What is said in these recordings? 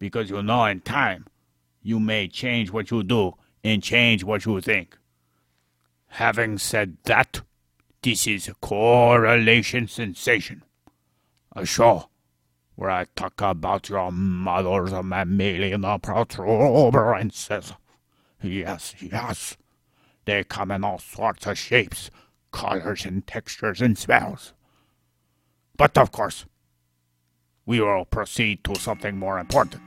because you know in time, you may change what you do and change what you think. Having said that, this is Correlation Sensation, a show where I talk about your mother's mammalian protuberances. Yes, they come in all sorts of shapes, colors and textures and smells. But of course, we will proceed to something more important.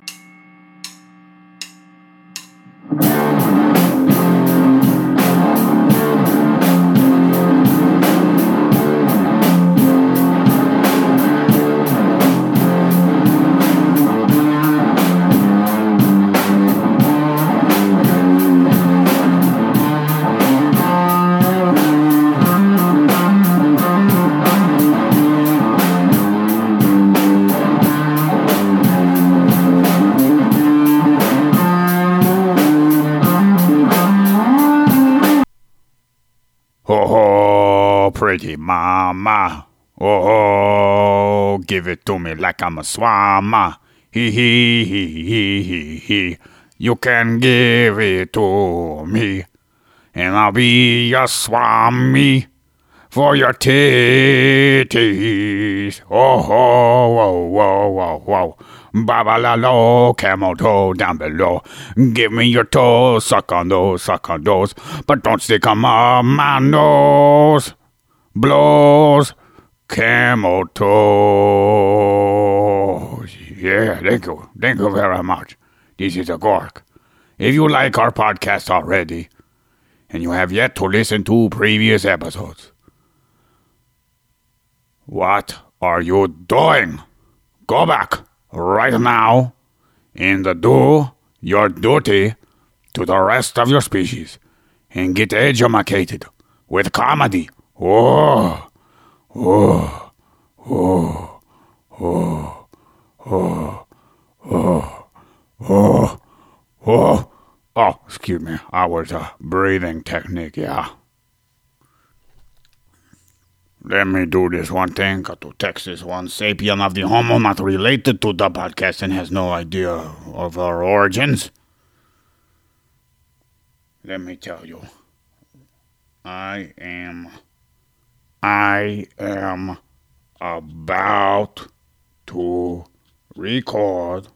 Pretty mama, oh, give it to me like I'm a swama, he, you can give it to me, and I'll be your swami for your titties, oh, Babalalo, camel toe down below. Give me your toes, suck on those, but don't stick 'em up my nose. Blows, camel toes. Yeah, thank you very much. This is a Gork. If you like our podcast already, and you have yet to listen to previous episodes, what are you doing? Go back right now and do your duty to the rest of your species and get edumacated with comedy. Oh, excuse me. I was breathing technique, yeah. Let me do this one thing. Got to text this one sapien of the Homo not related to the podcast and has no idea of our origins. Let me tell you. I am about to record.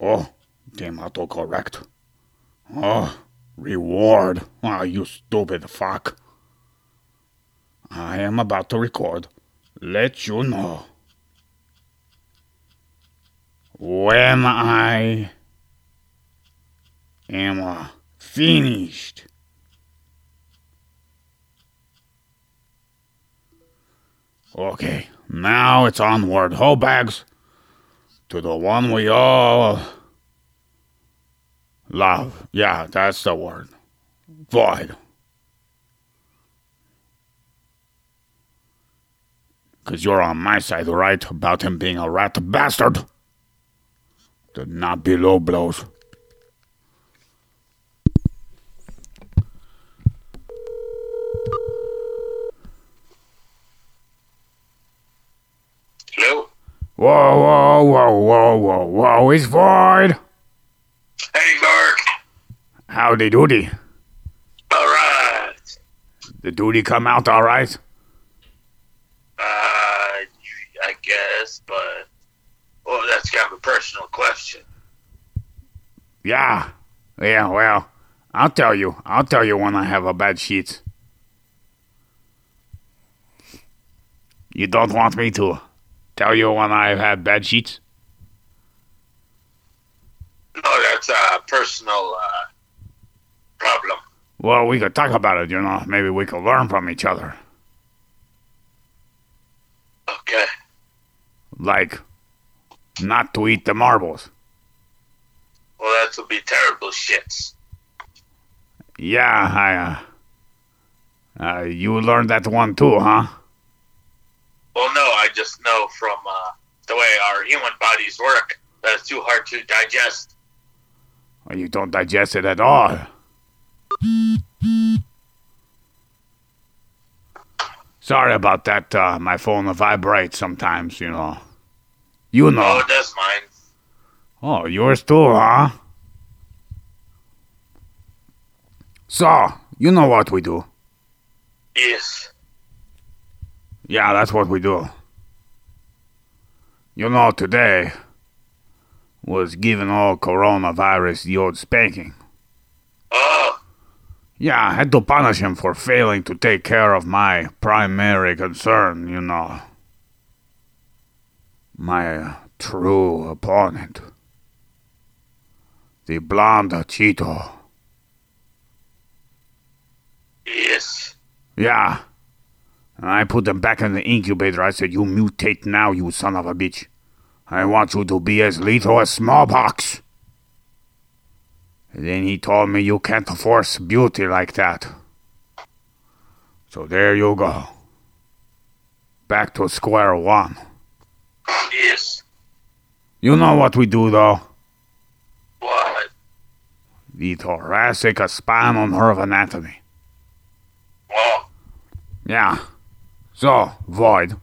Oh, damn autocorrect. Oh, reward. Oh, you stupid fuck. I am about to record. Let you know. When I am finished. Okay, now it's onward, ho bags, to the one we all love. Yeah, that's the word. Void. 'Cause you're on my side, right, about him being a rat bastard. Did not be low blows. Whoa, it's Void. Hey, Gork. Howdy doody. All right. The duty come out all right? I guess, but... Well, that's kind of a personal question. Yeah, well, I'll tell you when I have a bad sheet. You don't want me to... Tell you when I've had bad sheets? No, that's a personal problem. Well, we could talk about it, you know. Maybe we could learn from each other. Okay. Like, not to eat the marbles. Well, that would be terrible shits. Yeah, I you learned that one too, huh? Well, no, I just know from the way our human bodies work that it's too hard to digest. Well, you don't digest it at all. Sorry about that. My phone vibrates sometimes, you know. You know. Oh, that's mine. Oh, yours too, huh? So, you know what we do? Yes. Yeah, that's what we do. You know, today was giving all coronavirus the old spanking. Oh! Yeah, I had to punish him for failing to take care of my primary concern, you know. My true opponent. The blonde Cheeto. Yes. Yeah. And I put him back in the incubator. I said, you mutate now, you son of a bitch. I want you to be as lethal as smallpox. And then he told me you can't force beauty like that. So there you go. Back to square one. Yes. You know what we do, though? What? The thoracic spine on her anatomy. Oh. Yeah. So, Void,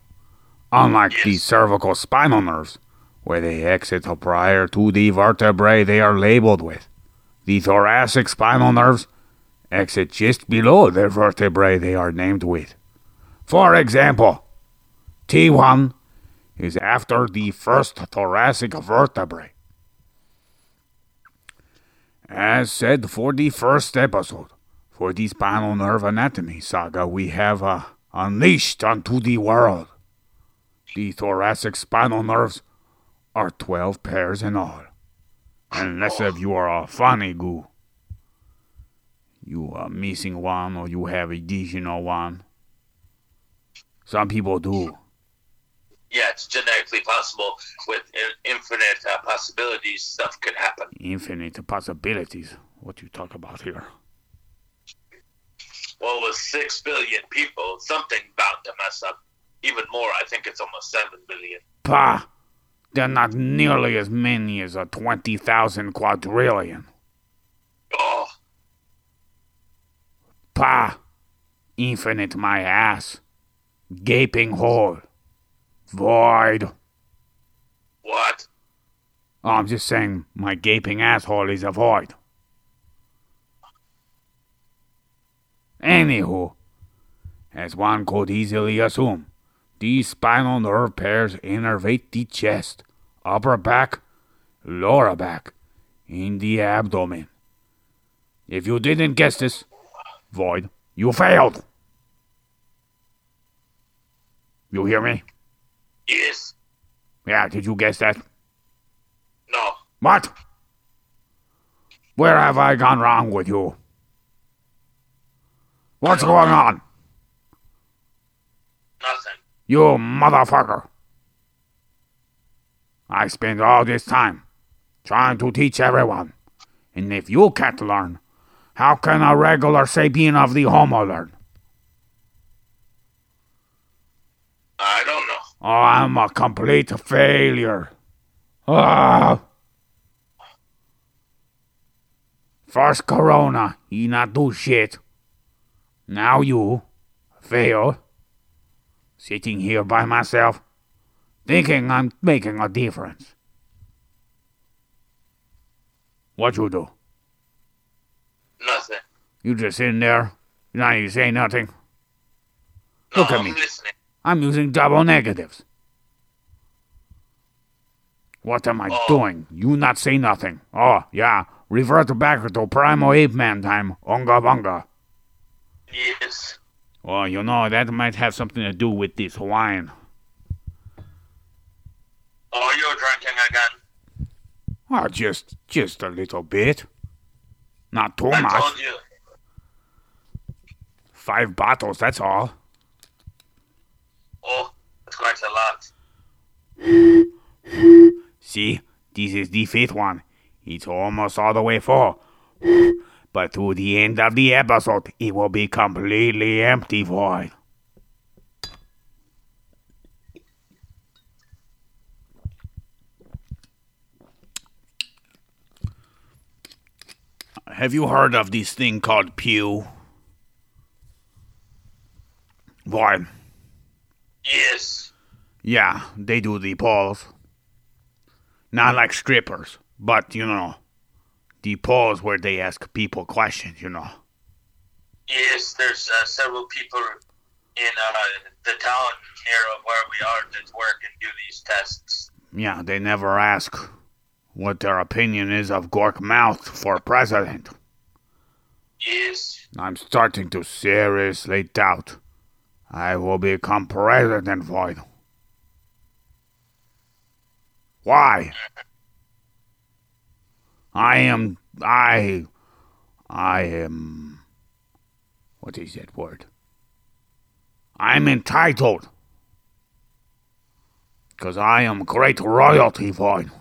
unlike the cervical spinal nerves, where they exit prior to the vertebrae they are labeled with, the thoracic spinal nerves exit just below the vertebrae they are named with. For example, T1 is after the first thoracic vertebrae. As said for the first episode, for the spinal nerve anatomy saga we have unleashed onto the world. The thoracic spinal nerves are 12 pairs in all. Unless if you are a funny goo. You are missing one or you have additional one. Some people do. Yeah, it's genetically possible with infinite possibilities. Stuff could happen. Infinite possibilities? What you talk about here? Well, with 6 billion people, something bound to mess up. Even more, I think it's almost 7 billion. Pah! They're not nearly as many as a 20,000 quadrillion. Oh! Pah! Infinite my ass. Gaping hole. Void. What? Oh, I'm just saying my gaping asshole is a void. Anywho, as one could easily assume, these spinal nerve pairs innervate the chest, upper back, lower back, and the abdomen. If you didn't guess this, Void, you failed. You hear me? Yes. Yeah, did you guess that? No. What? Where have I gone wrong with you? What's going on? Nothing. You motherfucker. I spend all this time trying to teach everyone. And if you can't learn, how can a regular sapien of the Homo learn? I don't know. Oh, I'm a complete failure. First Corona, he not do shit. Now you fail. Sitting here by myself, thinking I'm making a difference. What you do? Nothing. You just sitting there, now you say nothing. No, look at me. Listening. I'm using double negatives. What am I doing? You not say nothing. Oh, yeah. Revert back to Primo Ape Man time. Onga bunga. Yes. Oh, you know, that might have something to do with this wine. Oh, you're drinking again? Oh, just a little bit. Not too much. I told you. 5 bottles, that's all. Oh, that's quite a lot. See, this is the fifth one. It's almost all the way full. But to the end of the episode, it will be completely empty, Void. Have you heard of this thing called Pew? Void. Yes. Yeah, they do the polls. Not like strippers, but, you know, the polls where they ask people questions, you know. Yes, there's several people in the town here of where we are that work and do these tests. Yeah, they never ask what their opinion is of Gork Mouth for president. Yes. I'm starting to seriously doubt I will become president, Void. Why? I am, what is that word? I'm entitled. Because I am great royalty, Void.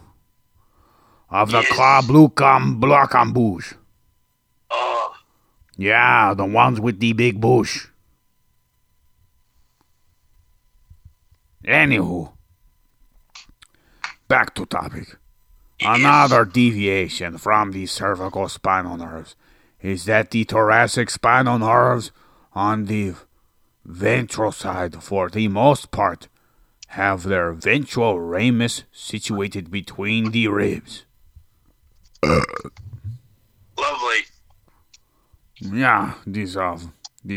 Of the Klablookam Blockam Bush. Oh. Yeah, the ones with the big bush. Anywho. Back to topic. Another deviation from the cervical spinal nerves is that the thoracic spinal nerves on the ventral side, for the most part, have their ventral ramus situated between the ribs. Lovely. Yeah, these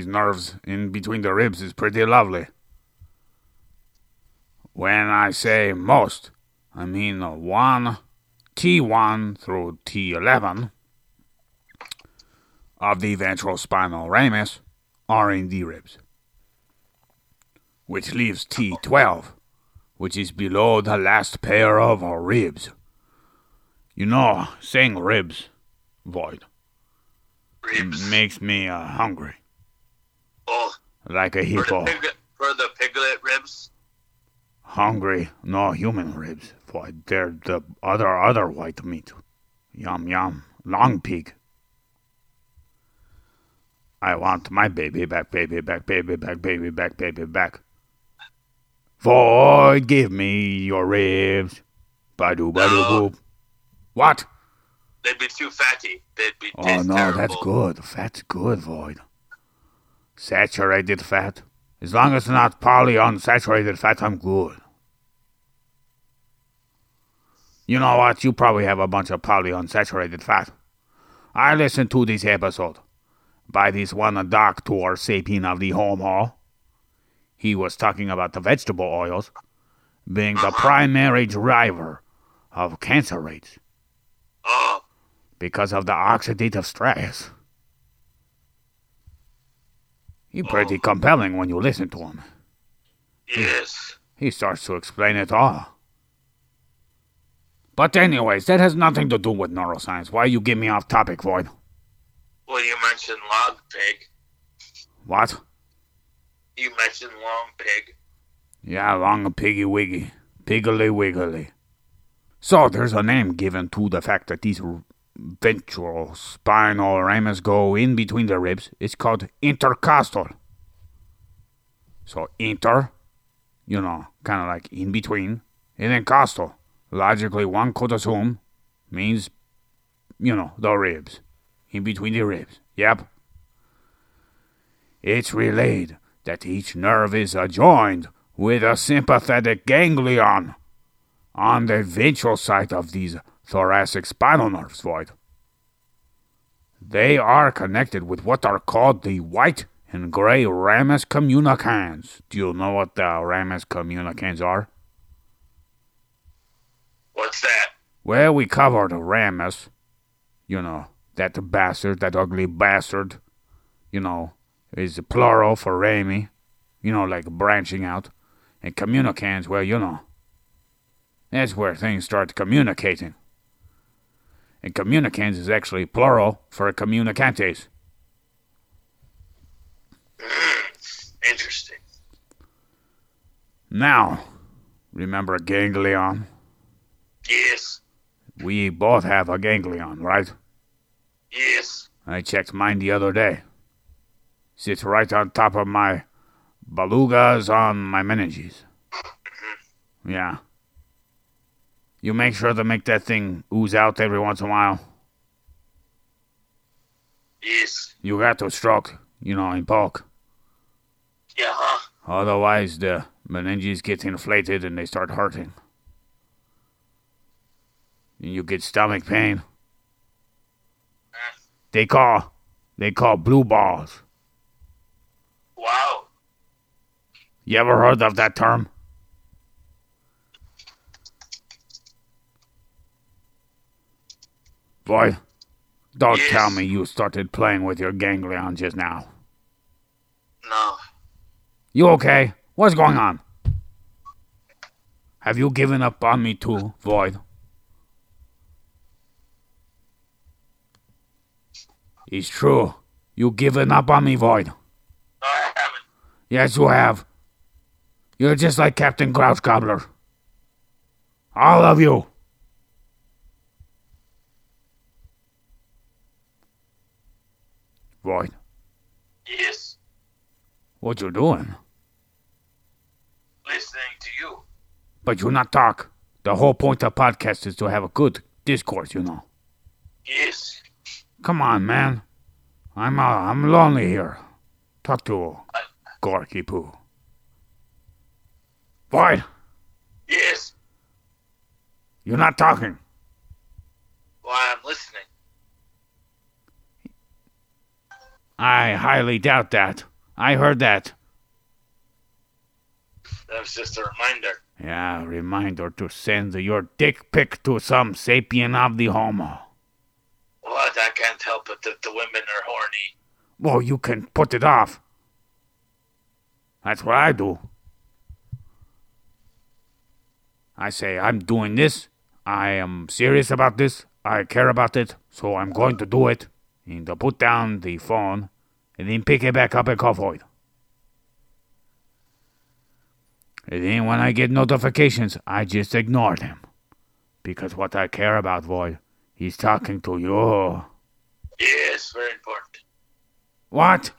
nerves in between the ribs is pretty lovely. When I say most, I mean T1 through T11 of the ventral spinal ramus are in the ribs, which leaves T12, which is below the last pair of ribs. You know, saying ribs, Void, ribs makes me hungry. Oh, like a hippo. For the piglet ribs? Hungry, no, human ribs. Void. They're the other white meat. Yum, yum. Long pig. I want my baby back, baby back, baby back, baby back, baby back. Void, give me your ribs. Badoo, badoo, boop. What? They'd be too fatty. They'd be too terrible. Oh, no, that's good. Fat's good, Void. Saturated fat. As long as it's not polyunsaturated fat, I'm good. You know what? You probably have a bunch of polyunsaturated fat. I listened to this episode by this one doctor sapien of the Homo. He was talking about the vegetable oils being the primary driver of cancer rates because of the oxidative stress. He's pretty compelling when you listen to him. Yes. He starts to explain it all. But anyways, that has nothing to do with neuroscience. Why you get me off topic, Void? Well, you mentioned long pig. What? You mentioned long pig. Yeah, long piggy wiggy. Piggly wiggly. So there's a name given to the fact that these ventral spinal ramus go in between the ribs. It's called intercostal. So inter, you know, kind of like in between, and then costal. Logically, one could assume means, you know, the ribs. In between the ribs. Yep. It's relayed that each nerve is adjoined with a sympathetic ganglion on the ventral side of these thoracic spinal nerves, Void. They are connected with what are called the white and gray ramus communicans. Do you know what the ramus communicans are? What's that? Well, we covered Ramus. You know, that bastard, that ugly bastard. You know, is plural for Rami. You know, like branching out. And communicants, well, you know. That's where things start communicating. And communicants is actually plural for communicantes. Interesting. Now, remember ganglion? Yeah. We both have a ganglion, right? Yes. I checked mine the other day. Sits right on top of my belugas on my meninges. Yeah. You make sure to make that thing ooze out every once in a while? Yes. You got to stroke, in bulk. Yeah. Otherwise, the meninges get inflated and they start hurting. And you get stomach pain. They call blue balls. Wow. You ever heard of that term? Boy, don't tell me you started playing with your ganglion just now. No. You okay? What's going on? Have you given up on me too, Void? It's true. You given up on me, Void. No, I haven't. Yes, you have. You're just like Captain Grouch Gobbler. All of you. Void. Yes. What you doing? Listening to you. But you not talk. The whole point of podcast is to have a good discourse, Yes. Come on, man. I'm lonely here. Talk to Gorky Poo. Void. Yes. You're not talking. Well, I'm listening. I highly doubt that. I heard that. That was just a reminder. Yeah, a reminder to send your dick pic to some sapien of the homo. What? I can't help it that the women are horny. Well, you can put it off. That's what I do. I say, I'm doing this. I am serious about this. I care about it. So I'm going to do it. And to put down the phone and then pick it back up and call Void. And then when I get notifications, I just ignore them. Because what I care about, Void, he's talking to you. Yes, very important. What?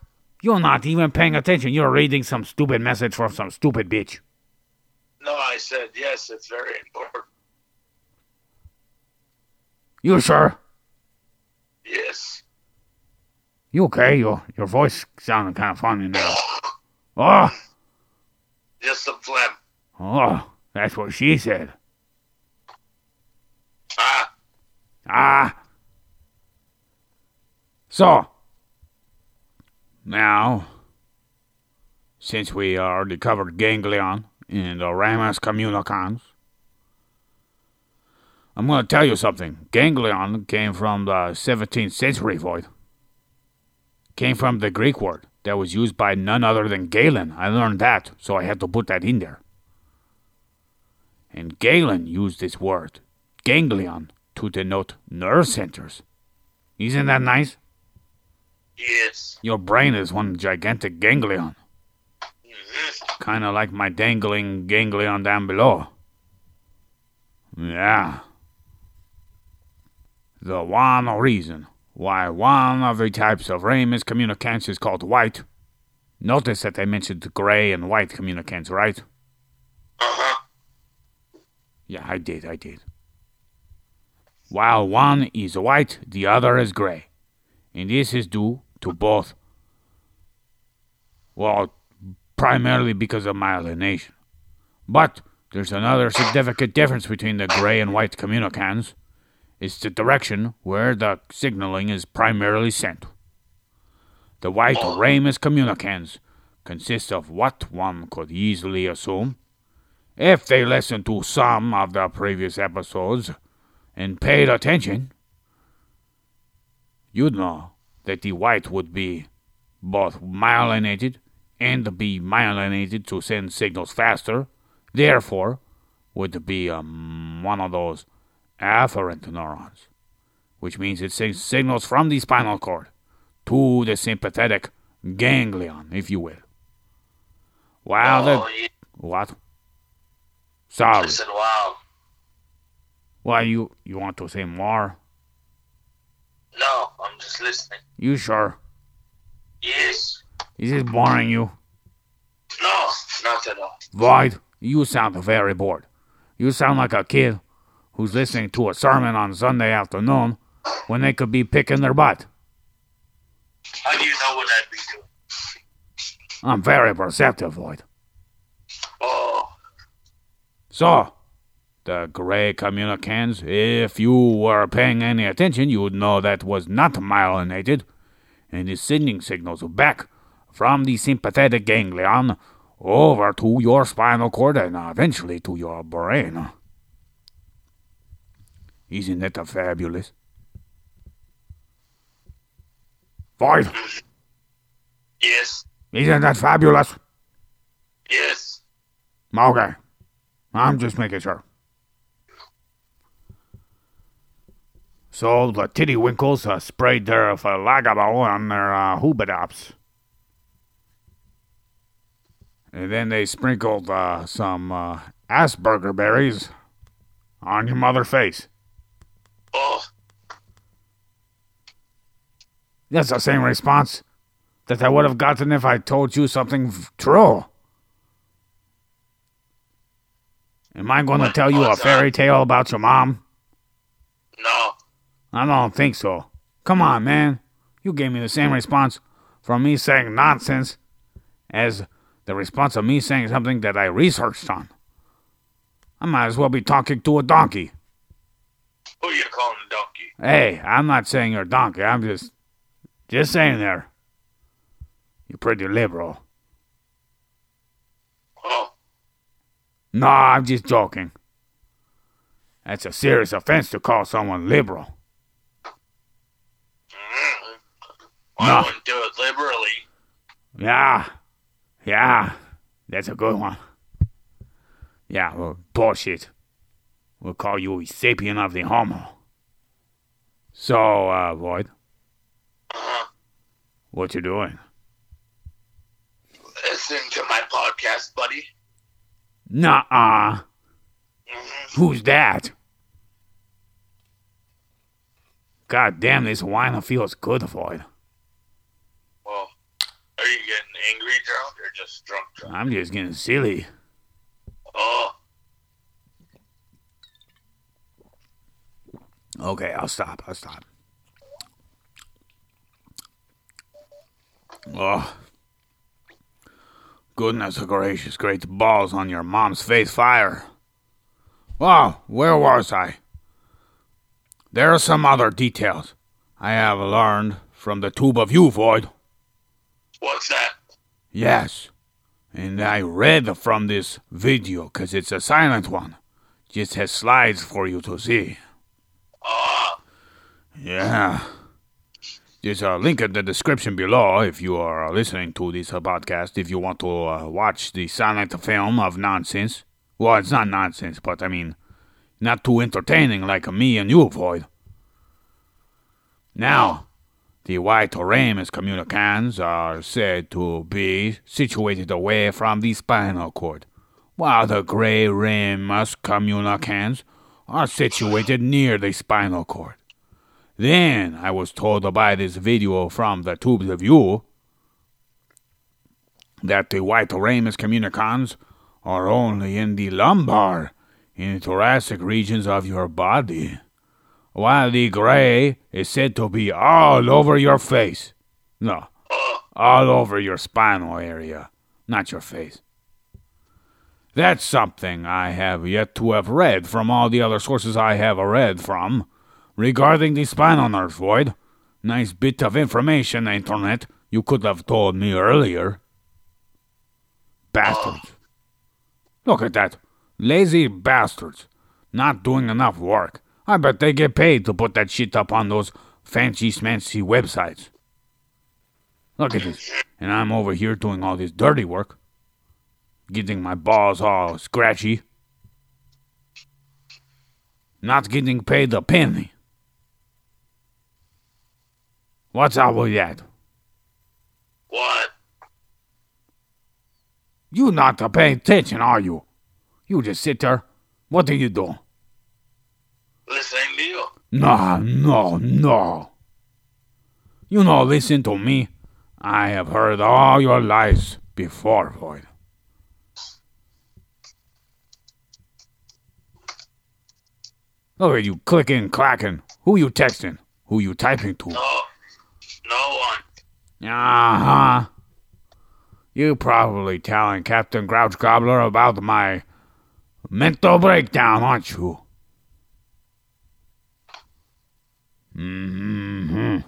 You're not even paying attention. You're reading some stupid message from some stupid bitch. No, I said yes, it's very important. You sure? Yes. You okay? Your voice sounded kind of funny now. Oh! Just some phlegm. Oh, that's what she said. Ah. So, now, since we already covered ganglion and the ramus communicans, I'm going to tell you something. Ganglion came from the 17th century, Void. Came from the Greek word that was used by none other than Galen. I learned that, so I had to put that in there. And Galen used this word, ganglion, to denote nerve centers. Isn't that nice? Yes. Your brain is one gigantic ganglion. Mm-hmm. Kind of like my dangling ganglion down below. Yeah. The one reason why one of the types of ramus communicants is called white. Notice that I mentioned gray and white communicants, right? Uh-huh. Yeah, I did. While one is white, the other is gray. And this is due to both, primarily because of myelination. But there's another significant difference between the gray and white communicants. It's the direction where the signaling is primarily sent. The white ramus communicants consist of what one could easily assume, if they listened to some of the previous episodes, and paid attention, you'd know that the white would be both myelinated and be myelinated to send signals faster, therefore would be one of those afferent neurons, which means it sends signals from the spinal cord to the sympathetic ganglion, if you will. Wow. What? Sorry. Wow. Why, you want to say more? No, I'm just listening. You sure? Yes. Is this boring you? No, not at all. Void, you sound very bored. You sound like a kid who's listening to a sermon on Sunday afternoon when they could be picking their butt. How do you know what I'd be doing? I'm very perceptive, Void. Oh. So, the Grey Communicants, if you were paying any attention, you would know that was not myelinated and is sending signals back from the sympathetic ganglion over to your spinal cord and eventually to your brain. Isn't that fabulous? Void? Yes. Isn't that fabulous? Yes. Okay. I'm just making sure. So the tittywinkles sprayed their flagabo on their hoobadops. And then they sprinkled some Asperger berries on your mother's face. Oh. That's the same response that I would have gotten if I told you something true. Am I going to tell you a fairy tale about your mom? No. I don't think so. Come on, man. You gave me the same response from me saying nonsense as the response of me saying something that I researched on. I might as well be talking to a donkey. Who you calling a donkey? Hey, I'm not saying you're a donkey. I'm just saying there. You're pretty liberal. Oh. No, I'm just joking. That's a serious offense to call someone liberal. Mm-hmm. Well, no. I wouldn't do it liberally. Yeah, that's a good one. Yeah, well, bullshit. We'll call you a sapien of the homo. So, Void? Uh-huh. What you doing? Listening to my podcast, buddy. Nuh-uh. Mm-hmm. Who's that? God damn, this wine feels good, Void. Well, are you getting angry drunk or just drunk? I'm just getting silly. Oh. Okay, I'll stop. Oh. Goodness gracious, great balls on your mom's face fire. Wow, where was I? There are some other details I have learned from the tube of you, Void. What's that? Yes, and I read from this video, because it's a silent one. Just has slides for you to see. Yeah. There's a link in the description below if you are listening to this podcast, if you want to watch the silent film of nonsense. Well, it's not nonsense, but I mean, not too entertaining like me and you, Void. Now, the White Ramus communicants are said to be situated away from the spinal cord, while the Grey Ramus communicants are situated near the spinal cord. Then I was told by this video from the tubes of you that the White Ramus communicants are only in the lumbar, in the thoracic regions of your body, while the gray is said to be all over your face. No, all over your spinal area, not your face. That's something I have yet to have read from all the other sources I have read from regarding the spinal nerves, Void. Nice bit of information, Internet. You could have told me earlier. Bastards. Look at that. Lazy bastards. Not doing enough work. I bet they get paid to put that shit up on those fancy-smancy websites. Look at this. And I'm over here doing all this dirty work. Getting my balls all scratchy. Not getting paid a penny. What's up with that? What? You not paying attention, are you? You just sit there. What do you do? This ain't Leo. Nah, no. You know, listen to me. I have heard all your lies before, Void. Look at you clicking, clacking. Who you texting? Who you typing to? No one. Uh-huh. You probably telling Captain Grouch Gobbler about my mental breakdown, aren't you? Mm-hmm.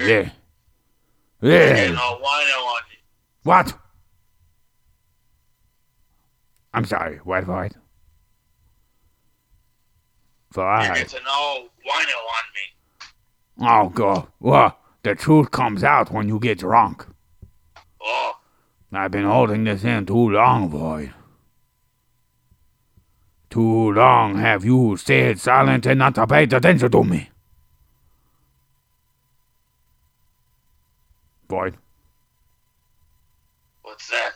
Yeah. Yeah. What? I'm sorry, Void? Void. You get to know wino on me. Oh, God. Well, the truth comes out when you get drunk. Oh. I've been holding this in too long, Void. Too long have you stayed silent and not paid attention to me. Void. What's that?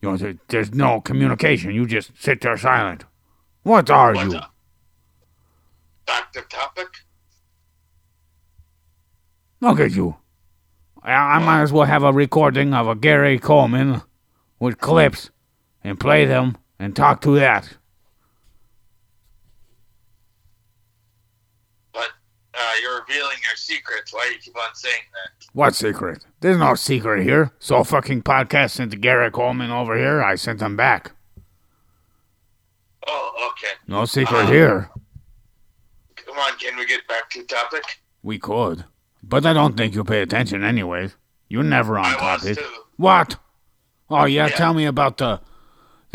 You know, there's no communication. You just sit there silent. What are you? Dr. Topic? Look at you. I might as well have a recording of a Gary Coleman with clips and play them and talk to that. You're revealing your secrets. Why do you keep on saying that? What secret? There's no secret here. So fucking podcast sent Garrett Coleman over here. I sent him back. Oh, okay. No secret here. Come on, can we get back to the topic? We could. But I don't think you pay attention anyways. You're never on topic. What? Oh, yeah? Tell me about the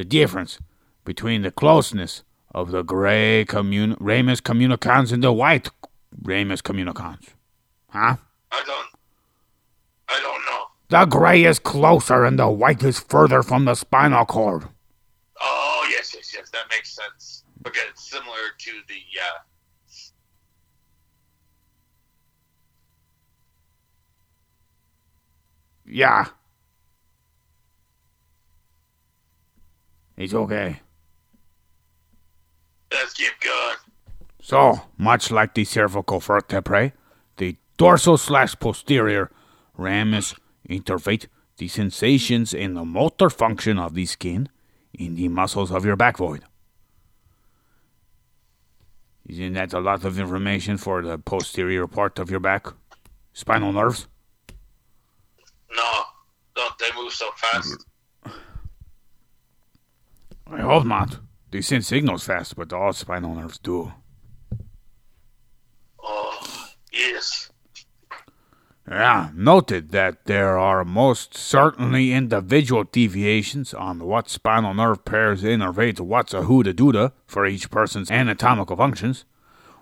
difference between the closeness of the gray Ramus communicants and the white Ramus communicants. Huh? I don't know. The gray is closer and the white is further from the spinal cord. Oh, yes. That makes sense. Because it's similar to the, Yeah. It's okay. Let's keep going. So, much like the cervical vertebrae, the dorsal/posterior ramus innervate the sensations and the motor function of the skin in the muscles of your back, Void. Isn't that a lot of information for the posterior part of your back? Spinal nerves? No, don't they move so fast? I hope not. They send signals fast, but all spinal nerves do. Oh, yes. Yeah, noted that there are most certainly individual deviations on what spinal nerve pairs innervate what's a hooda-dooda for each person's anatomical functions.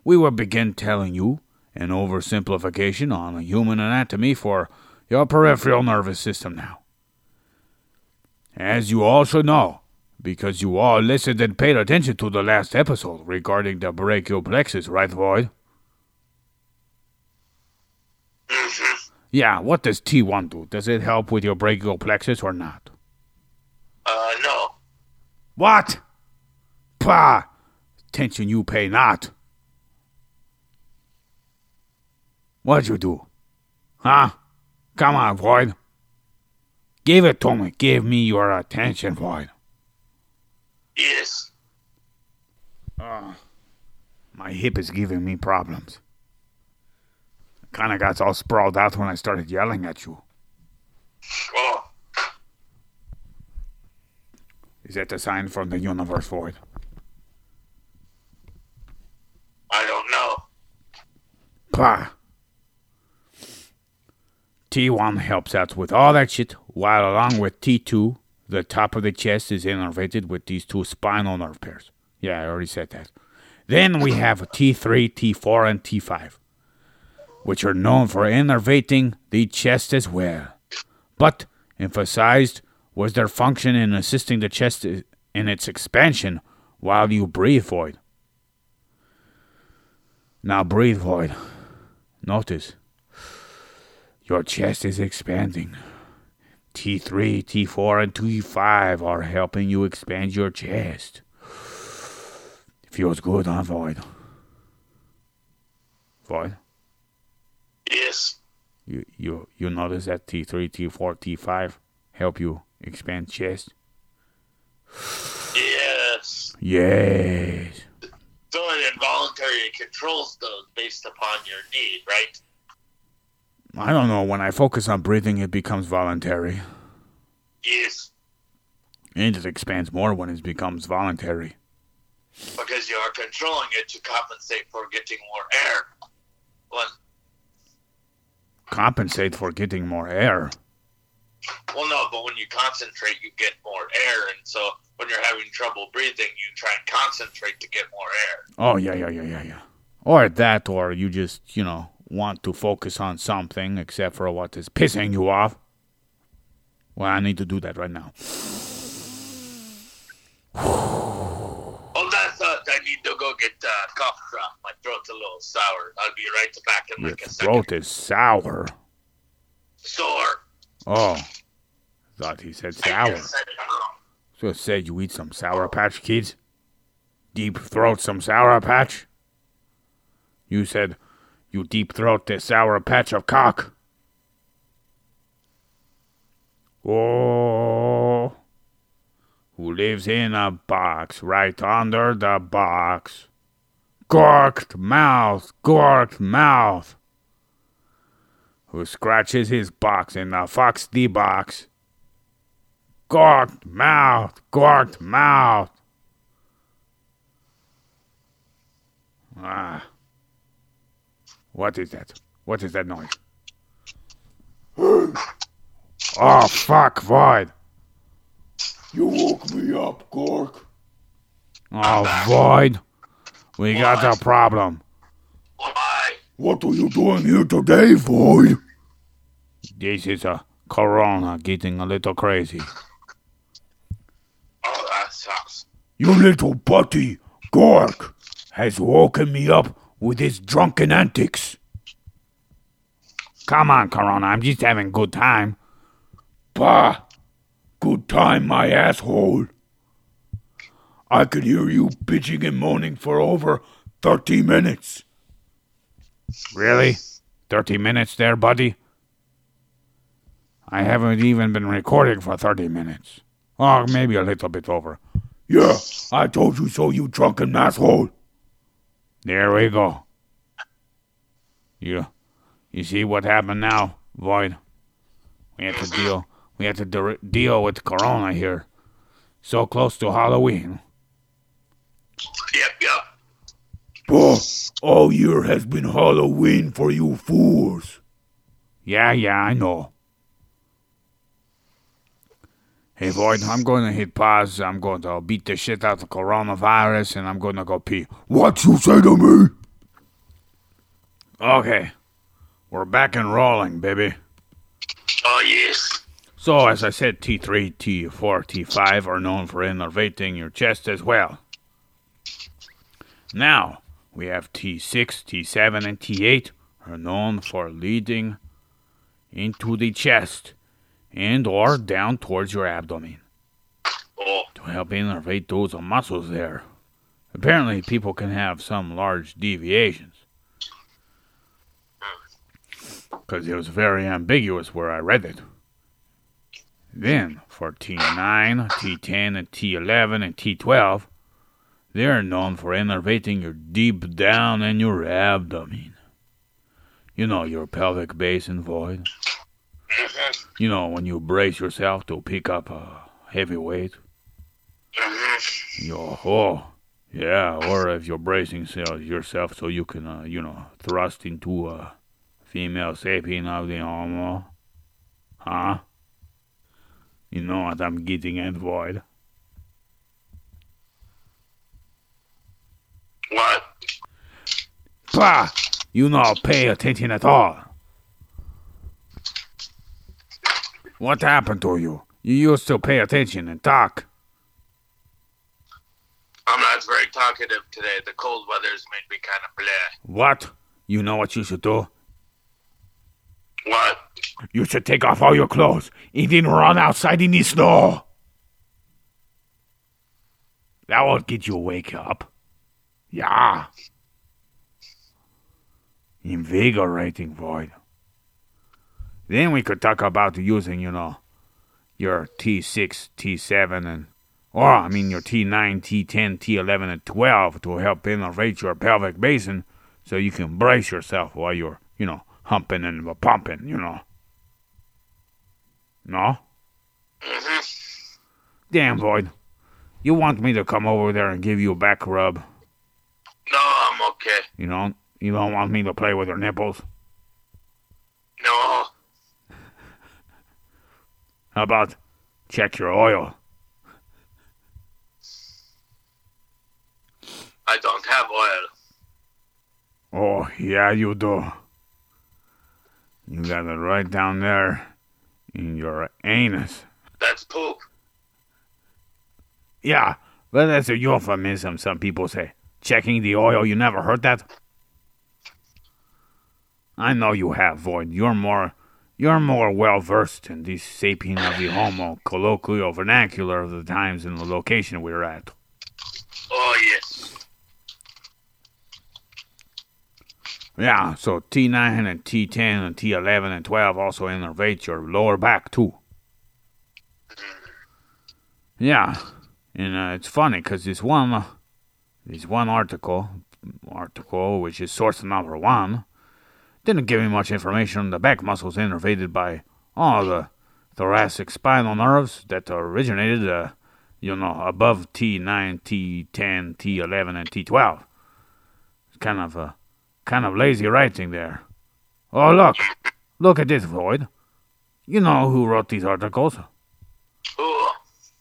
We will begin telling you an oversimplification on human anatomy for your peripheral nervous system now. As you all should know, because you all listened and paid attention to the last episode regarding the brachial plexus, right, Void? Yeah, what does T1 do? Does it help with your brachial plexus or not? No. What? Pah! Attention you pay not. What'd you do? Huh? Come on, Void. Give it to me. Give me your attention, Void. Yes. My hip is giving me problems. Kind of got all sprawled out when I started yelling at you. Oh. Is that a sign from the universe, Void? I don't know. Pah. T1 helps out with all that shit, while along with T2, the top of the chest is innervated with these two spinal nerve pairs. Yeah, I already said that. Then we have T3, T4, and T5, which are known for innervating the chest as well. But emphasized was their function in assisting the chest in its expansion while you breathe, Void. Now breathe, Void. Notice, your chest is expanding. T3, T4, and T5 are helping you expand your chest. Feels good, huh, Void? Void? Yes. You notice that T3, T4, T5 help you expand chest? Yes. Yes. So it involuntarily controls those based upon your need, right? I don't know. When I focus on breathing, it becomes voluntary. Yes. And it expands more when it becomes voluntary. Because you are controlling it to compensate for getting more air. What? Compensate for getting more air? Well, no, but when you concentrate, you get more air. And so when you're having trouble breathing, you try and concentrate to get more air. Oh, yeah. Or that, or you just, want to focus on something except for what is pissing you off. Well, I need to do that right now. I need to go get a cough drop. My throat's a little sour. I'll be right back in like a second. Your throat is sour. Sore. Oh. Thought he said sour. So said you eat some Sour Patch Kids? Deep throat some Sour Patch? You said you deep throat this Sour Patch of cock. Oh. Who lives in a box, right under the box. Gorked mouth. Who scratches his box in the fox D box. Gorked mouth. Ah. What is that noise? Oh, fuck, Void. You woke me up, Gork. Oh, Void. We got a problem. Why? What are you doing here today, Void? This is a corona getting a little crazy. Oh, that sucks. Your little buddy, Gork, has woken me up with his drunken antics. Come on, Corona. I'm just having a good time. Bah. Good time, my asshole. I could hear you bitching and moaning for over 30 minutes. Really? 30 minutes there, buddy? I haven't even been recording for 30 minutes. Oh, maybe a little bit over. Yeah, I told you so, you drunken asshole. There we go. You see what happened now, Void? We had to deal with Corona here. So close to Halloween. Yep. Oh, all year has been Halloween for you fools. Yeah, I know. Hey, Void, I'm going to hit pause. I'm going to beat the shit out of coronavirus, and I'm going to go pee. What you say to me? Okay. We're back and rolling, baby. Oh, yes. So, as I said, T3, T4, T5 are known for innervating your chest as well. Now, we have T6, T7, and T8 are known for leading into the chest and or down towards your abdomen to help innervate those muscles there. Apparently, people can have some large deviations. Because it was very ambiguous where I read it. Then, for T9, T10, and T11, and T12, they are known for innervating your deep down in your abdomen. Your pelvic basin, Void. When you brace yourself to pick up a heavy weight. Or if you're bracing yourself so you can, thrust into a female sapien of the homo. Huh? You know what I'm getting at, Void? What? Bah! You not pay attention at all. What happened to you? You used to pay attention and talk. I'm not very talkative today. The cold weather's made me kind of bleh. What? You know what you should do? What? You should take off all your clothes and then run outside in the snow. That won't get you awake up. Yeah. Invigorating, Void. Then we could talk about using, your T6, T7, your T9, T10, T11, and 12 to help innervate your pelvic basin so you can brace yourself while you're, humping and pumping, No? Mm-hmm. Damn, Void. You want me to come over there and give you a back rub? No, I'm okay. You don't want me to play with her nipples? No. How about check your oil? I don't have oil. Oh, yeah, you do. You got it right down there in your anus. That's poop. Yeah, but that's a euphemism, some people say. Checking the oil, you never heard that? I know you have, Void. You're more well-versed in the sapien of the homo colloquial vernacular of the times and the location we're at. Oh, yes. Yeah, so T9 and T10 and T11 and 12 also innervate your lower back, too. Yeah, and it's funny, because this one article, which is source number 1, didn't give me much information on the back muscles innervated by all the thoracic spinal nerves that originated, above T9, T10, T11, and T12. It's kind of lazy writing there. Oh, look at this, Void. You know who wrote these articles? Who?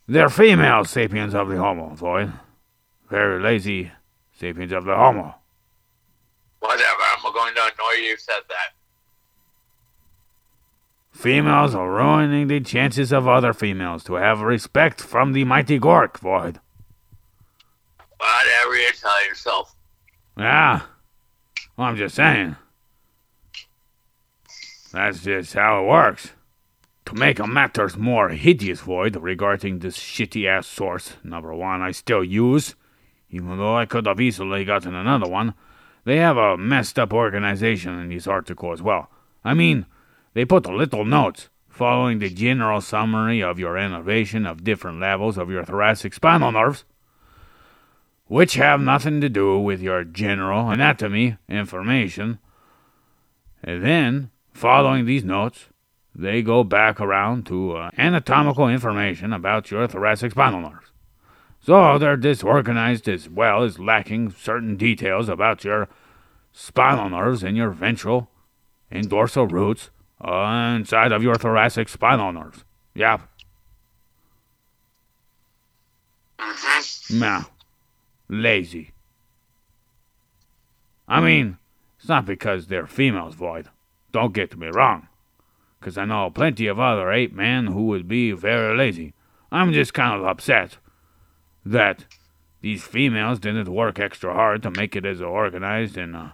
They're female sapiens of the homo, Void. Very lazy sapiens of the homo. Whatever, I'm going to annoy you said that. Females are ruining the chances of other females to have respect from the mighty Gork, Void. Whatever you tell yourself. Yeah. Well, I'm just saying. That's just how it works. To make matters more hideous, Void, regarding this shitty-ass source, number 1 I still use, even though I could have easily gotten another one, they have a messed-up organization in this article as well. I mean, they put little notes following the general summary of your innervation of different levels of your thoracic spinal nerves, which have nothing to do with your general anatomy information. And then, following these notes, they go back around to anatomical information about your thoracic spinal nerves. So they're disorganized as well as lacking certain details about your spinal nerves and your ventral and dorsal roots inside of your thoracic spinal nerves. Yeah. Nah. Lazy. I mean, it's not because they're females, Void. Don't get me wrong. Because I know plenty of other ape men who would be very lazy. I'm just kind of upset that these females didn't work extra hard to make it as organized and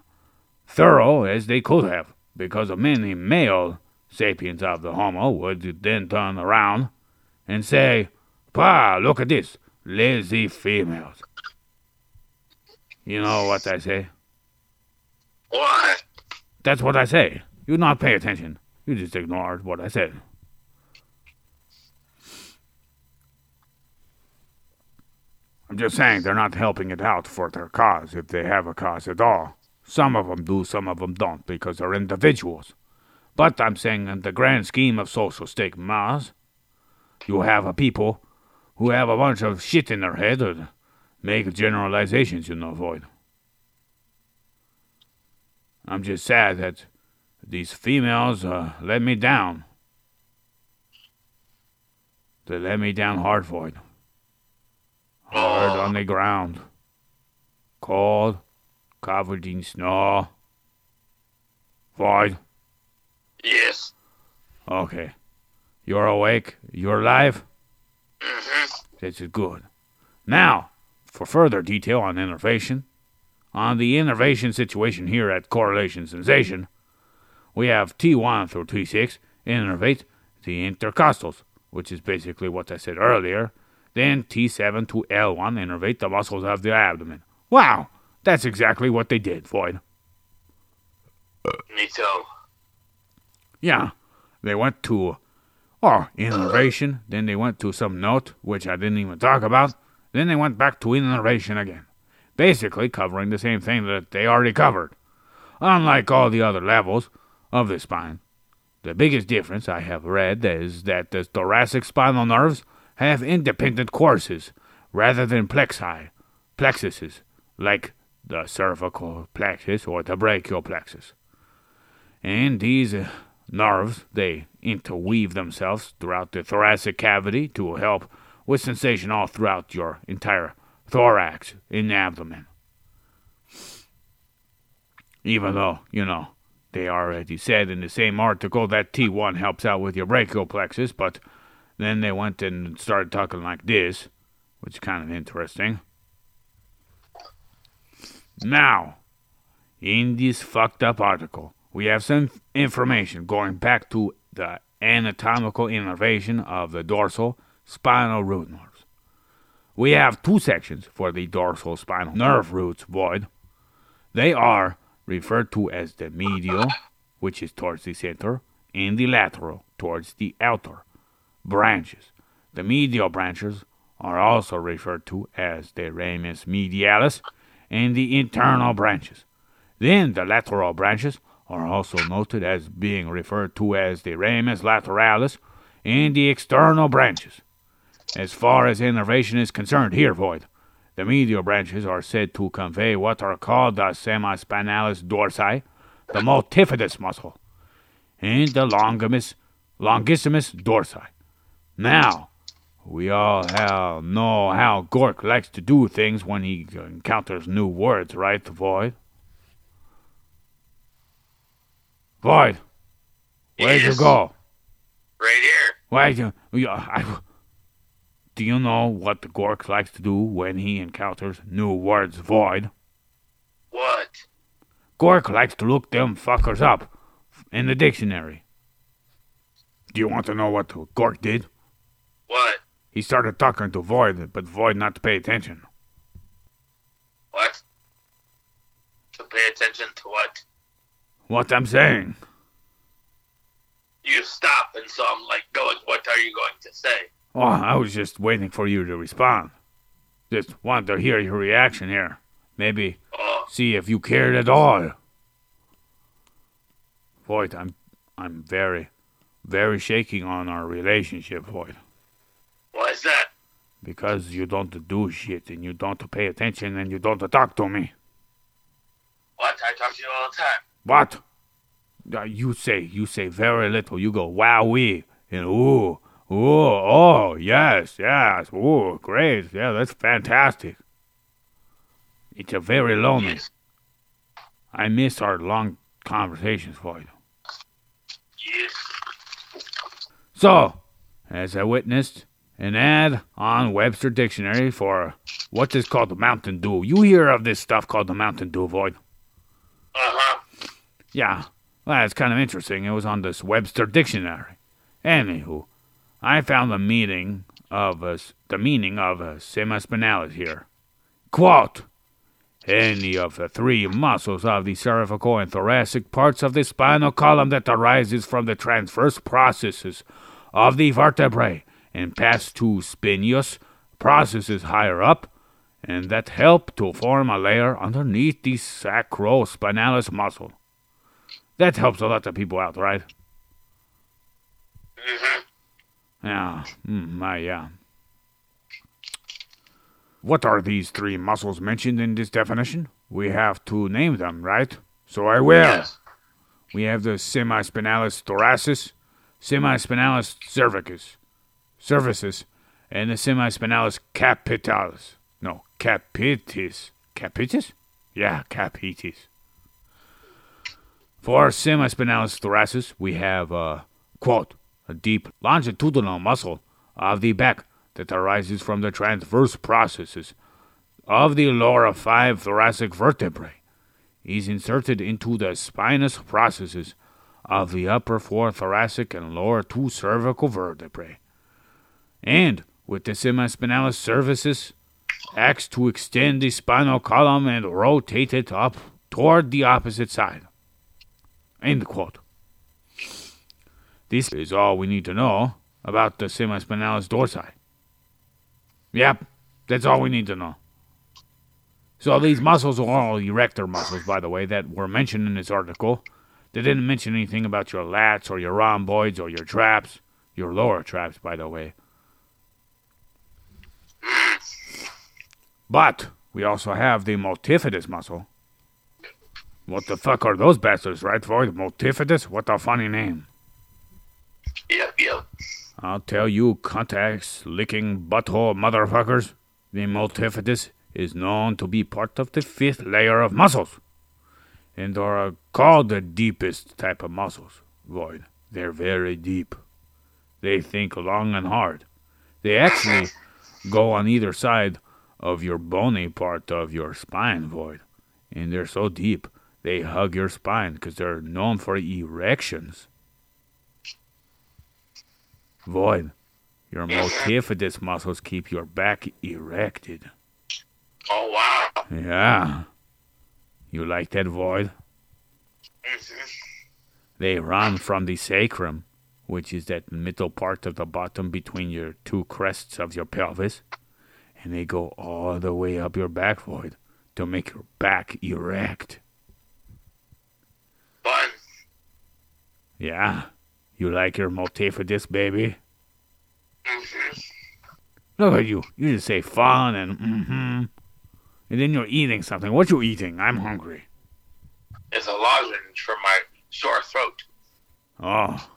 thorough as they could have, because many male sapiens of the homo would then turn around and say, "Pa, look at this, lazy females." You know what I say? What? That's what I say. You not pay attention. You just ignored what I said. I'm just saying they're not helping it out for their cause, if they have a cause at all. Some of them do, some of them don't, because they're individuals. But I'm saying in the grand scheme of social stigmas, you have a people who have a bunch of shit in their head and make generalizations, Void. I'm just sad that these females let me down. They let me down hard, Void. Hard on the ground. Cold, covered in snow. Void? Yes. Okay. You're awake? You're alive? Mm-hmm. This is good. Now, for further detail on innervation, on the innervation situation here at Correlation Sensation, we have T1 through T6 innervates the intercostals, which is basically what I said earlier. Then T7 to L1 innervate the muscles of the abdomen. Wow, that's exactly what they did, Void. Neato. Yeah, they went to innervation, then they went to some note, which I didn't even talk about, then they went back to innervation again. Basically covering the same thing that they already covered. Unlike all the other levels of the spine, the biggest difference I have read is that the thoracic spinal nerves have independent courses rather than plexuses, like the cervical plexus or the brachial plexus. And these nerves, they interweave themselves throughout the thoracic cavity to help with sensation all throughout your entire thorax and abdomen. Even though, they already said in the same article that T1 helps out with your brachial plexus, but then they went and started talking like this, which is kind of interesting. Now, in this fucked up article, we have some information going back to the anatomical innervation of the dorsal spinal root nerves. We have two sections for the dorsal spinal nerve roots, Void. They are referred to as the medial, which is towards the center, and the lateral, towards the outer branches. The medial branches are also referred to as the ramus medialis and the internal branches. Then the lateral branches are also noted as being referred to as the ramus lateralis and the external branches. As far as innervation is concerned here, Void, the medial branches are said to convey what are called the semispinalis dorsi, the multifidus muscle, and the longissimus dorsi. Now, we all know how Gork likes to do things when he encounters new words, right, Void? Void, where'd you go? Right here. Do you know what Gork likes to do when he encounters new words, Void? What? Gork likes to look them fuckers up in the dictionary. Do you want to know what Gork did? What? He started talking to Void, but Void not to pay attention. What? To pay attention to what? What I'm saying. You stop, and so I'm like going, what are you going to say? Oh, I was just waiting for you to respond. Just wanted to hear your reaction here. Maybe see if you cared at all. Void, I'm very, very shaking on our relationship, Void. Why is that? Because you don't do shit, and you don't pay attention, and you don't talk to me. What? I talk to you all the time. What? You say very little. You go, wowee, and ooh. Oh, yes, oh, great, yeah, that's fantastic. It's a very lonely. Yes. I miss our long conversations, Void. Yes. So, as I witnessed an ad on Webster Dictionary for what is called the Mountain Dew. You hear of this stuff called the Mountain Dew, Void? Uh-huh. Yeah, well, it's kind of interesting. It was on this Webster Dictionary. Anywho. I found the meaning of a semispinalis here. Quote, any of the three muscles of the cervical and thoracic parts of the spinal column that arises from the transverse processes of the vertebrae and pass to spinous processes higher up, and that help to form a layer underneath the sacrospinalis muscle. That helps a lot of people out, right? Mm-hmm. Yeah, yeah. What are these three muscles mentioned in this definition? We have to name them, right? So I will. Yes. We have the semispinalis thoracis, semispinalis cervicus, and the semispinalis capitalis. No, capitis. Capitis? Yeah, capitis. For semispinalis thoracis, we have, quote, a deep longitudinal muscle of the back that arises from the transverse processes of the lower five thoracic vertebrae is inserted into the spinous processes of the upper four thoracic and lower two cervical vertebrae, and with the semispinalis cervicis acts to extend the spinal column and rotate it up toward the opposite side." End quote. This is all we need to know about the semispinalis dorsi. Yep, that's all we need to know. So these muscles are all erector muscles, by the way, that were mentioned in this article. They didn't mention anything about your lats or your rhomboids or your traps. Your lower traps, by the way. But we also have the multifidus muscle. What the fuck are those bastards, right, Void? Multifidus? What a funny name. Yep. I'll tell you, contact-licking butthole motherfuckers, the multifidus is known to be part of the fifth layer of muscles, and are called the deepest type of muscles, Void. They're very deep. They think long and hard. They actually go on either side of your bony part of your spine, Void. And they're so deep, they hug your spine because they're known for erections. Void, your multifidus muscles keep your back erected. Oh, wow. Yeah. You like that, Void? Mm-hmm. They run from the sacrum, which is that middle part of the bottom between your two crests of your pelvis, and they go all the way up your back, Void, to make your back erect. Fun. Yeah. You like your multifidus, baby? Mm-hmm. Look at you. You just say fun and mm-hmm. And then you're eating something. What you eating? I'm hungry. It's a lozenge for my sore throat. Oh.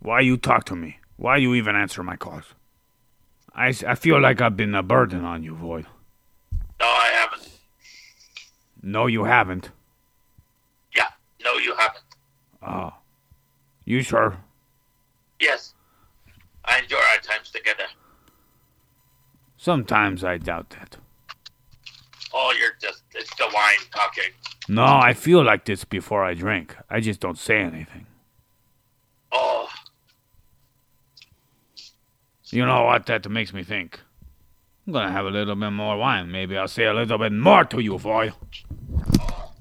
Why you talk to me? Why you even answer my calls? I feel like I've been a burden on you, Void. No, I haven't. No, you haven't. Yeah, no, you haven't. Oh. You sure? Yes. I enjoy our times together. Sometimes I doubt that. Oh, it's the wine talking. No, I feel like this before I drink. I just don't say anything. Oh. You know what? That makes me think. I'm gonna have a little bit more wine. Maybe I'll say a little bit more to you, boy. Oh,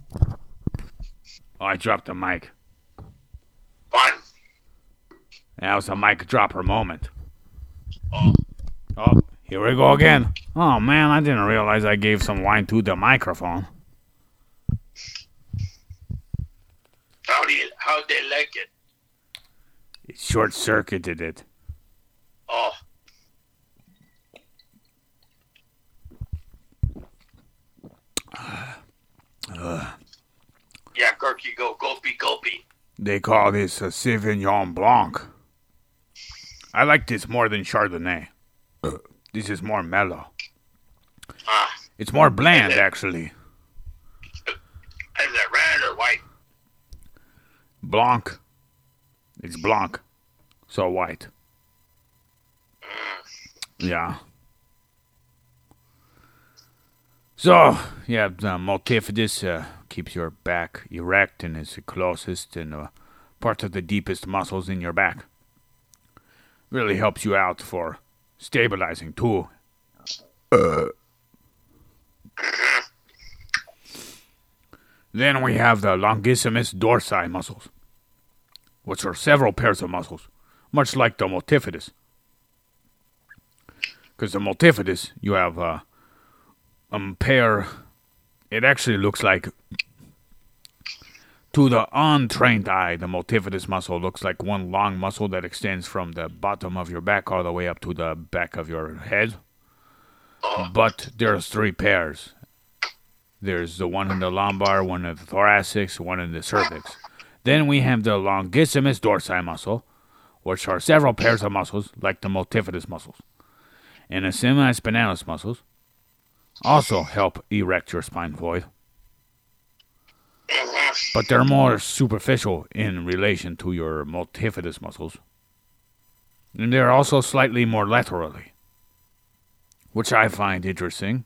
I dropped the mic. Fine. That was a mic dropper moment. Oh. Here we go again. Oh, man, I didn't realize I gave some wine to the microphone. How'd they like it? It short-circuited it. Oh. Yeah, Gorky, go. Gulpy. They call this a Sauvignon Blanc. I like this more than Chardonnay. This is more mellow. It's more bland, actually. Is it red or white? Blanc. It's blanc. So white. Yeah. So, yeah, the multifidus keeps your back erect and is the closest and part of the deepest muscles in your back. Really helps you out for stabilizing, too. Then we have the longissimus dorsi muscles, which are several pairs of muscles, much like the multifidus. Because the multifidus, you have a pair, it actually looks like, to the untrained eye, the multifidus muscle looks like one long muscle that extends from the bottom of your back all the way up to the back of your head. But there's three pairs. There's the one in the lumbar, one in the thoracic, one in the cervix. Then we have the longissimus dorsi muscle, which are several pairs of muscles, like the multifidus muscles. And the semispinalis muscles also help erect your spine, Void. But they're more superficial in relation to your multifidus muscles. And they're also slightly more laterally. Which I find interesting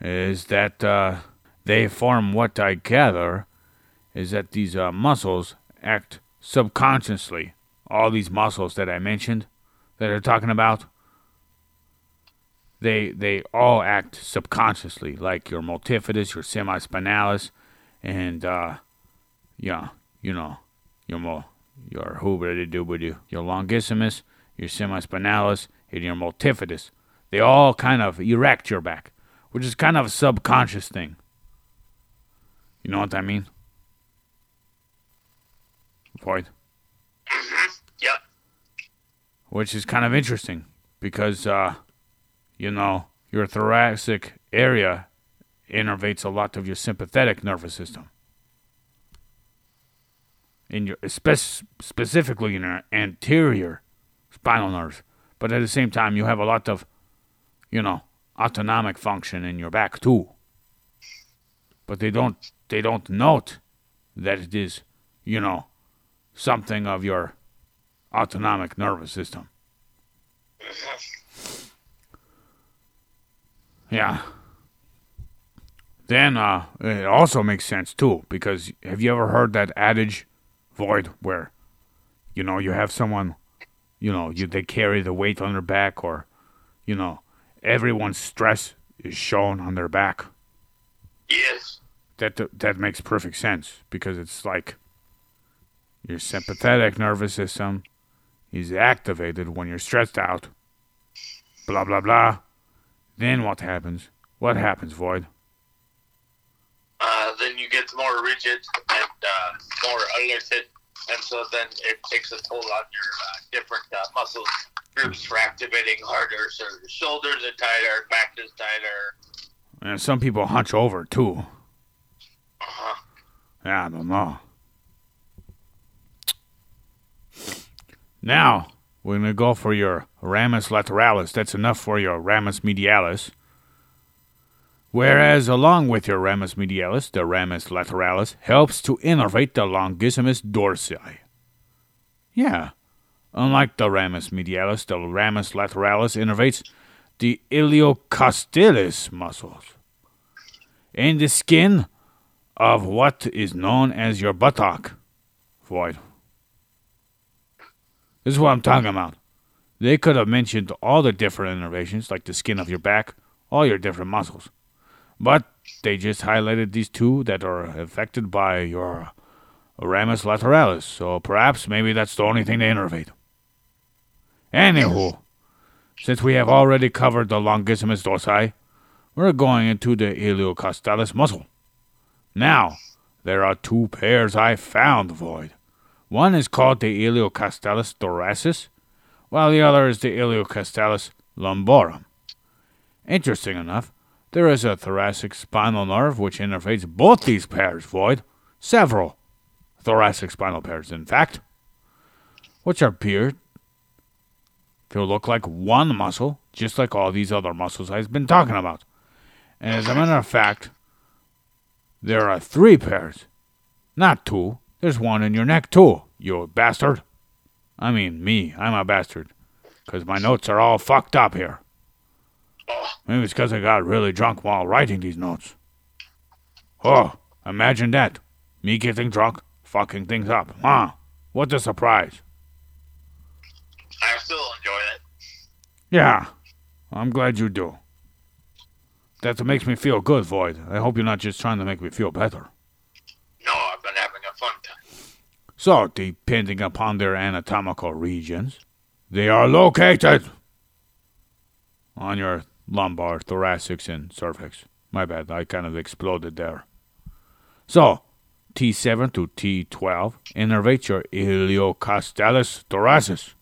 is that they form what I gather is that these muscles act subconsciously. All these muscles that I mentioned, that are talking about, they all act subconsciously, like your multifidus, your semispinalis, and yeah, you know, your hoobity-doobity, your longissimus, your semispinalis, and your multifidus. They all kind of erect your back, which is kind of a subconscious thing. You know what I mean? Void. Mm-hmm. Yep. Which is kind of interesting because, you know, your thoracic area innervates a lot of your sympathetic nervous system. In your specifically in your anterior spinal nerves, but at the same time, you have a lot of, you know, autonomic function in your back too. But they don't note that it is, you know, something of your autonomic nervous system. Yeah. Then it also makes sense too, because have you ever heard that adage, Void, where, you know, you have someone, you know, they carry the weight on their back, or, you know, everyone's stress is shown on their back. Yes. That makes perfect sense, because it's like your sympathetic nervous system is activated when you're stressed out. Blah, blah, blah. Then what happens? What happens, Void? Then you get more rigid and more alerted, and so then it takes a toll on your different muscles groups for activating harder, so your shoulders are tighter, back is tighter. And some people hunch over, too. Uh-huh. Yeah, I don't know. Now, we're going to go for your ramus lateralis. That's enough for your ramus medialis. Whereas, along with your ramus medialis, the ramus lateralis helps to innervate the longissimus dorsi. Yeah. Unlike the ramus medialis, the ramus lateralis innervates the Illiocostalis muscles and the skin of what is known as your buttock. Void. This is what I'm talking about. They could have mentioned all the different innervations, like the skin of your back, all your different muscles. But they just highlighted these two that are affected by your ramus lateralis. So perhaps maybe that's the only thing they innervate. Anywho, since we have already covered the longissimus dorsi, we're going into the iliocostalis muscle. Now, there are two pairs I found, Void. One is called the iliocostalis thoracis, while the other is the iliocostalis lumborum. Interesting enough, there is a thoracic spinal nerve which innervates both these pairs, Void. Several thoracic spinal pairs, in fact, which appear to look like one muscle, just like all these other muscles I've been talking about. And as a matter of fact, there are three pairs, not two. There's one in your neck, too, you bastard. I mean, me. I'm a bastard, because my notes are all fucked up here. Maybe it's because I got really drunk while writing these notes. Oh, imagine that. Me getting drunk, fucking things up. Huh? What a surprise. I still enjoy it. Yeah, I'm glad you do. That makes me feel good, Void. I hope you're not just trying to make me feel better. No, I've been having a fun time. So, depending upon their anatomical regions, they are located on your lumbar, thoracics, and cervix. My bad, I kind of exploded there. So, T7 to T12 innervates your iliocostalis thoracis.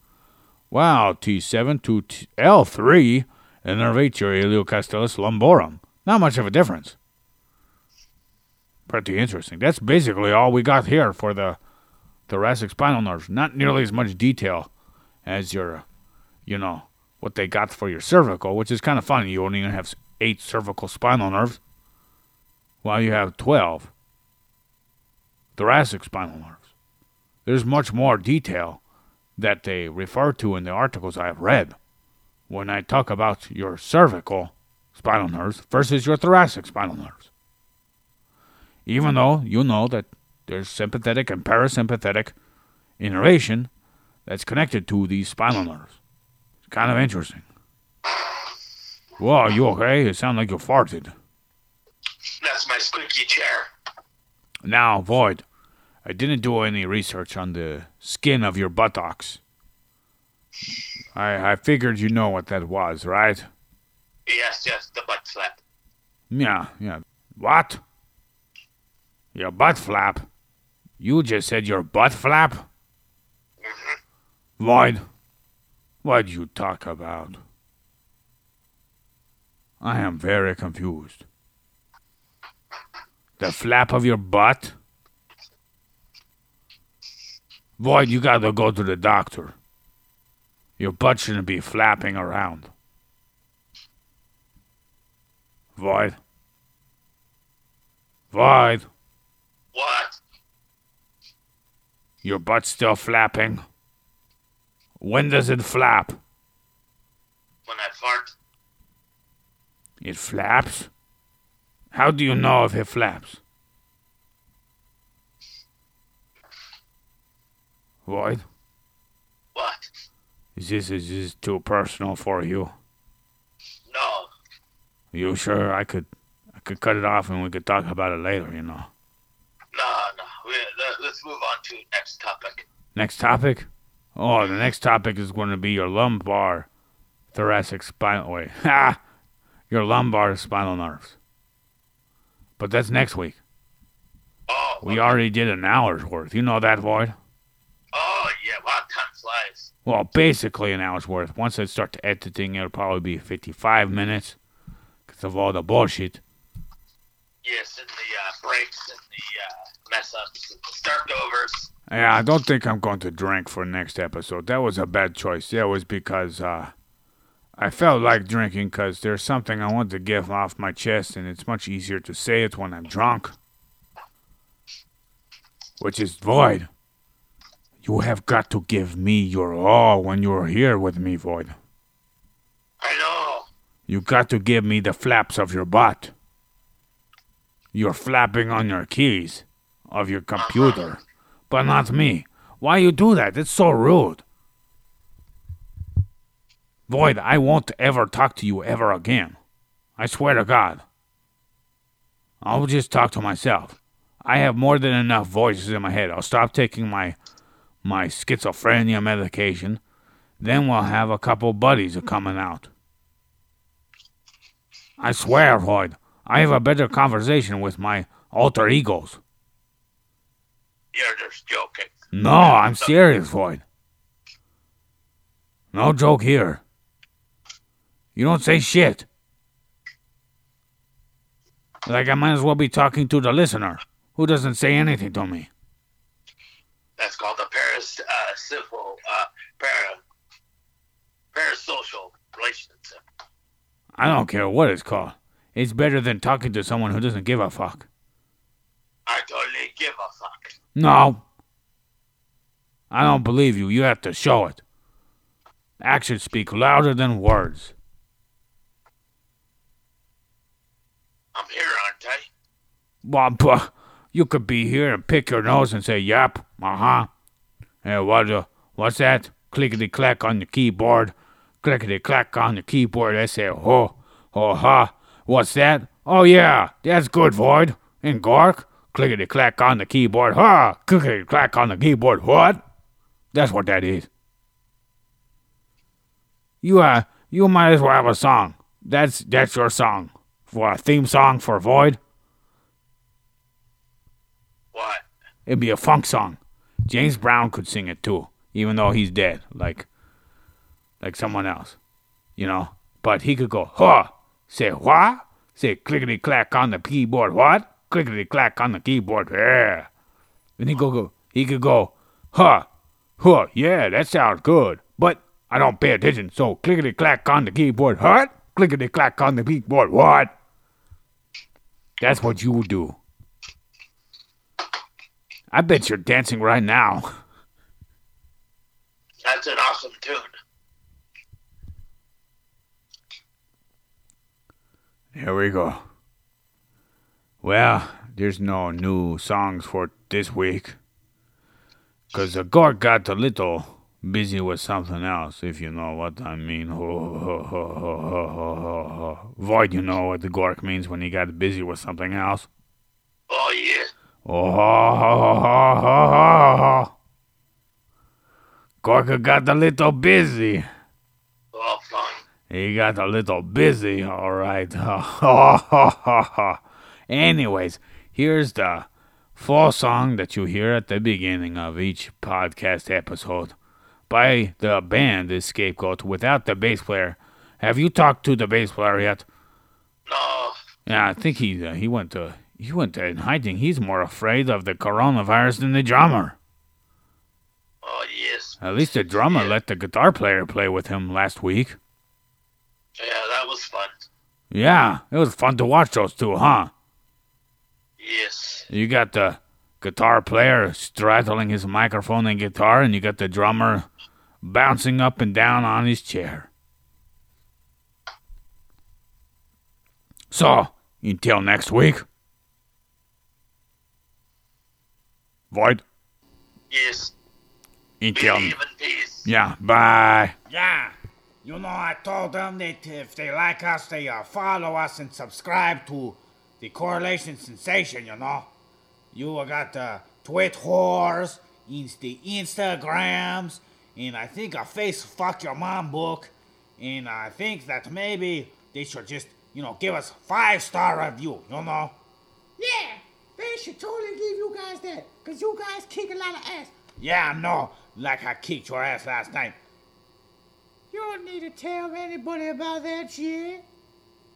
Wow, T7 to L3 innervates your iliocostalis lumborum. Not much of a difference. Pretty interesting. That's basically all we got here for the thoracic spinal nerves. Not nearly as much detail as your, you know, what they got for your cervical, which is kind of funny. You only have 8 cervical spinal nerves, while you have 12 thoracic spinal nerves. There's much more detail that they refer to in the articles I've read when I talk about your cervical spinal nerves versus your thoracic spinal nerves. Even though you know that There's sympathetic and parasympathetic innervation that's connected to these spinal nerves. It's kind of interesting. Whoa, you okay? It sounded like you farted. That's my squeaky chair. Now, Void, I didn't do any research on the skin of your buttocks. I figured you know what that was, right? Yes, the butt flap. Yeah. What? Your butt flap? You just said your butt flap? Mm-hmm. Lloyd, what do you talk about? I am very confused. The flap of your butt? Void, you gotta go to the doctor. Your butt shouldn't be flapping around. Void. Void. What? Your butt's still flapping. When does it flap? When I fart. It flaps? How do you know if it flaps? Void? What? Is this too personal for you? No. You sure? I could cut it off and we could talk about it later, you know. No. Let's move on to next topic. Next topic? Oh, the next topic is going to be your lumbar thoracic spinal... Wait. Ha! Your lumbar spinal nerves. But that's next week. Oh. We already did an hour's worth. You know that, Void? Oh, yeah. Well, time flies. Well, basically an hour's worth. Once I start editing, it'll probably be 55 minutes. Of all the bullshit. Yes, and the breaks and the mess-ups and the start-overs. Yeah, I don't think I'm going to drink for next episode. That was a bad choice. That was because I felt like drinking because there's something I want to get off my chest, and it's much easier to say it when I'm drunk. Which is Void. You have got to give me your all when you're here with me, Void. I know. You got to give me the flaps of your butt. You're flapping on your keys of your computer, but not me. Why you do that? It's so rude. Void, I won't ever talk to you ever again. I swear to God. I'll just talk to myself. I have more than enough voices in my head. I'll stop taking my schizophrenia medication. Then we'll have a couple buddies coming out. I swear, Void, I have a better conversation with my alter egos. You're just joking. No, I'm serious, Void. No joke here. You don't say shit. Like I might as well be talking to the listener, who doesn't say anything to me. That's called the parasocial relationship. I don't care what it's called. It's better than talking to someone who doesn't give a fuck. I totally give a fuck. No. I don't believe you. You have to show it. Actions speak louder than words. I'm here, aren't I? Well, you could be here and pick your nose and say, yep, uh-huh. Hey, what's that? Clickety-clack on the keyboard. Clickety-clack on the keyboard. I say, ho, ha. What's that? Oh, yeah. That's good, Void. And Gork. Clickety-clack on the keyboard. Ha! Clickety-clack on the keyboard. What? That's what that is. You might as well have a song. That's your song. For a theme song for Void. What? It'd be a funk song. James Brown could sing it, too. Even though he's dead. Like someone else, you know? But he could go, huh, say what? Say clickety-clack on the keyboard, what? Clickety-clack on the keyboard, yeah. Then he could go, huh, yeah, that sounds good. But I don't pay attention, so clickety-clack on the keyboard, what? Clickety-clack on the keyboard, what? That's what you do. I bet you're dancing right now. That's an awesome tune. Here we go. Well, there's no new songs for this week. Because the Gork got a little busy with something else, if you know what I mean. Void, you know what the Gork means when he got busy with something else? Oh, yeah. Gork got a little busy. Oh, fun. He got a little busy, all right. Anyways, here's the full song that you hear at the beginning of each podcast episode by the band EscapeGoat without the bass player. Have you talked to the bass player yet? No. Yeah, I think he went in hiding. He's more afraid of the coronavirus than the drummer. Oh, yes. At least the drummer let the guitar player play with him last week. Yeah, that was fun. Yeah, it was fun to watch those two, huh? Yes. You got the guitar player straddling his microphone and guitar, and you got the drummer bouncing up and down on his chair. So, until next week. Void? Yes. Until... Yeah, bye. Yeah. You know, I told them that if they like us, they follow us and subscribe to the Correlation Sensation, you know. You got the Twitters, the Instagrams, and I think a Face Fuck Your Mom book. And I think that maybe they should just, you know, give us 5-star review, you know. Yeah, they should totally give you guys that, because you guys kick a lot of ass. Yeah, I know, like I kicked your ass last night. You don't need to tell anybody about that shit.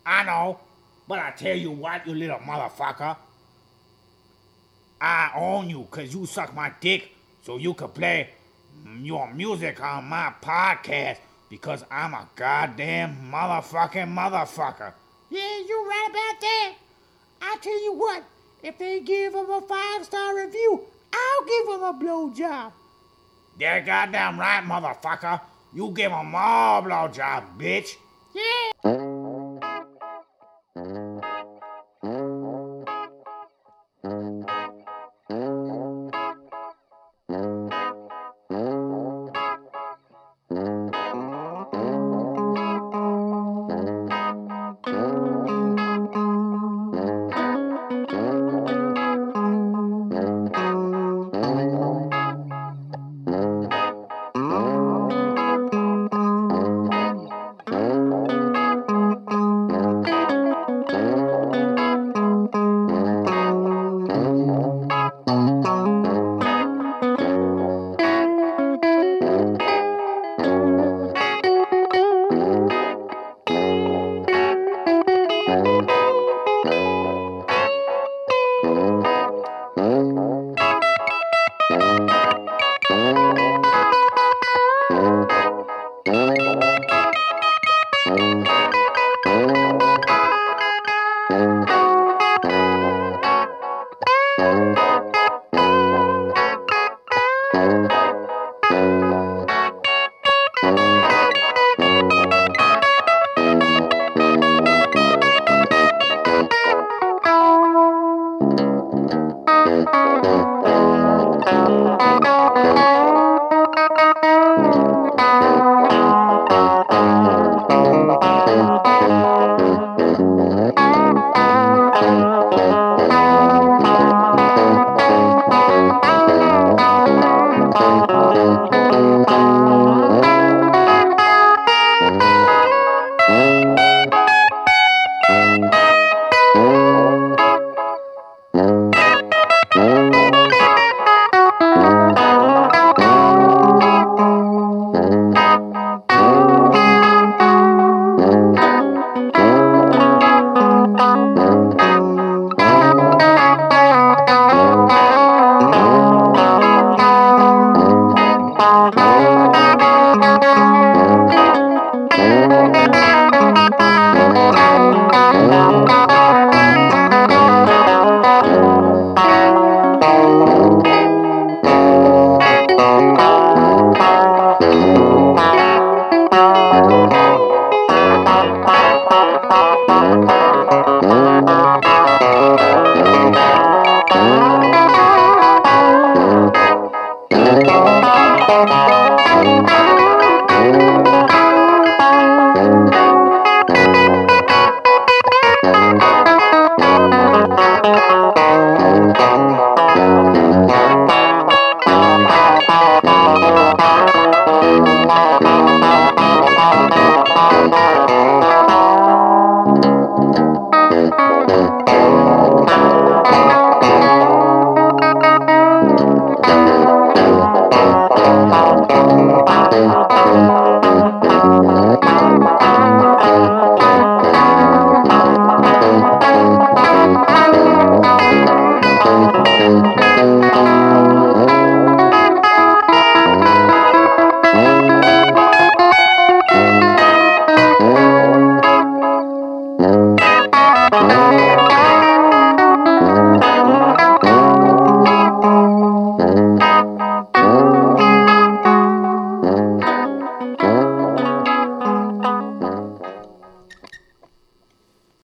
I know, but I tell you what, you little motherfucker. I own you, because you suck my dick, so you can play your music on my podcast, because I'm a goddamn motherfucker. Yeah, you right about that. I tell you what, if they give him a 5-star review, I'll give him a blowjob. They're goddamn right, motherfucker. You give them all blowjob, bitch. Yeah.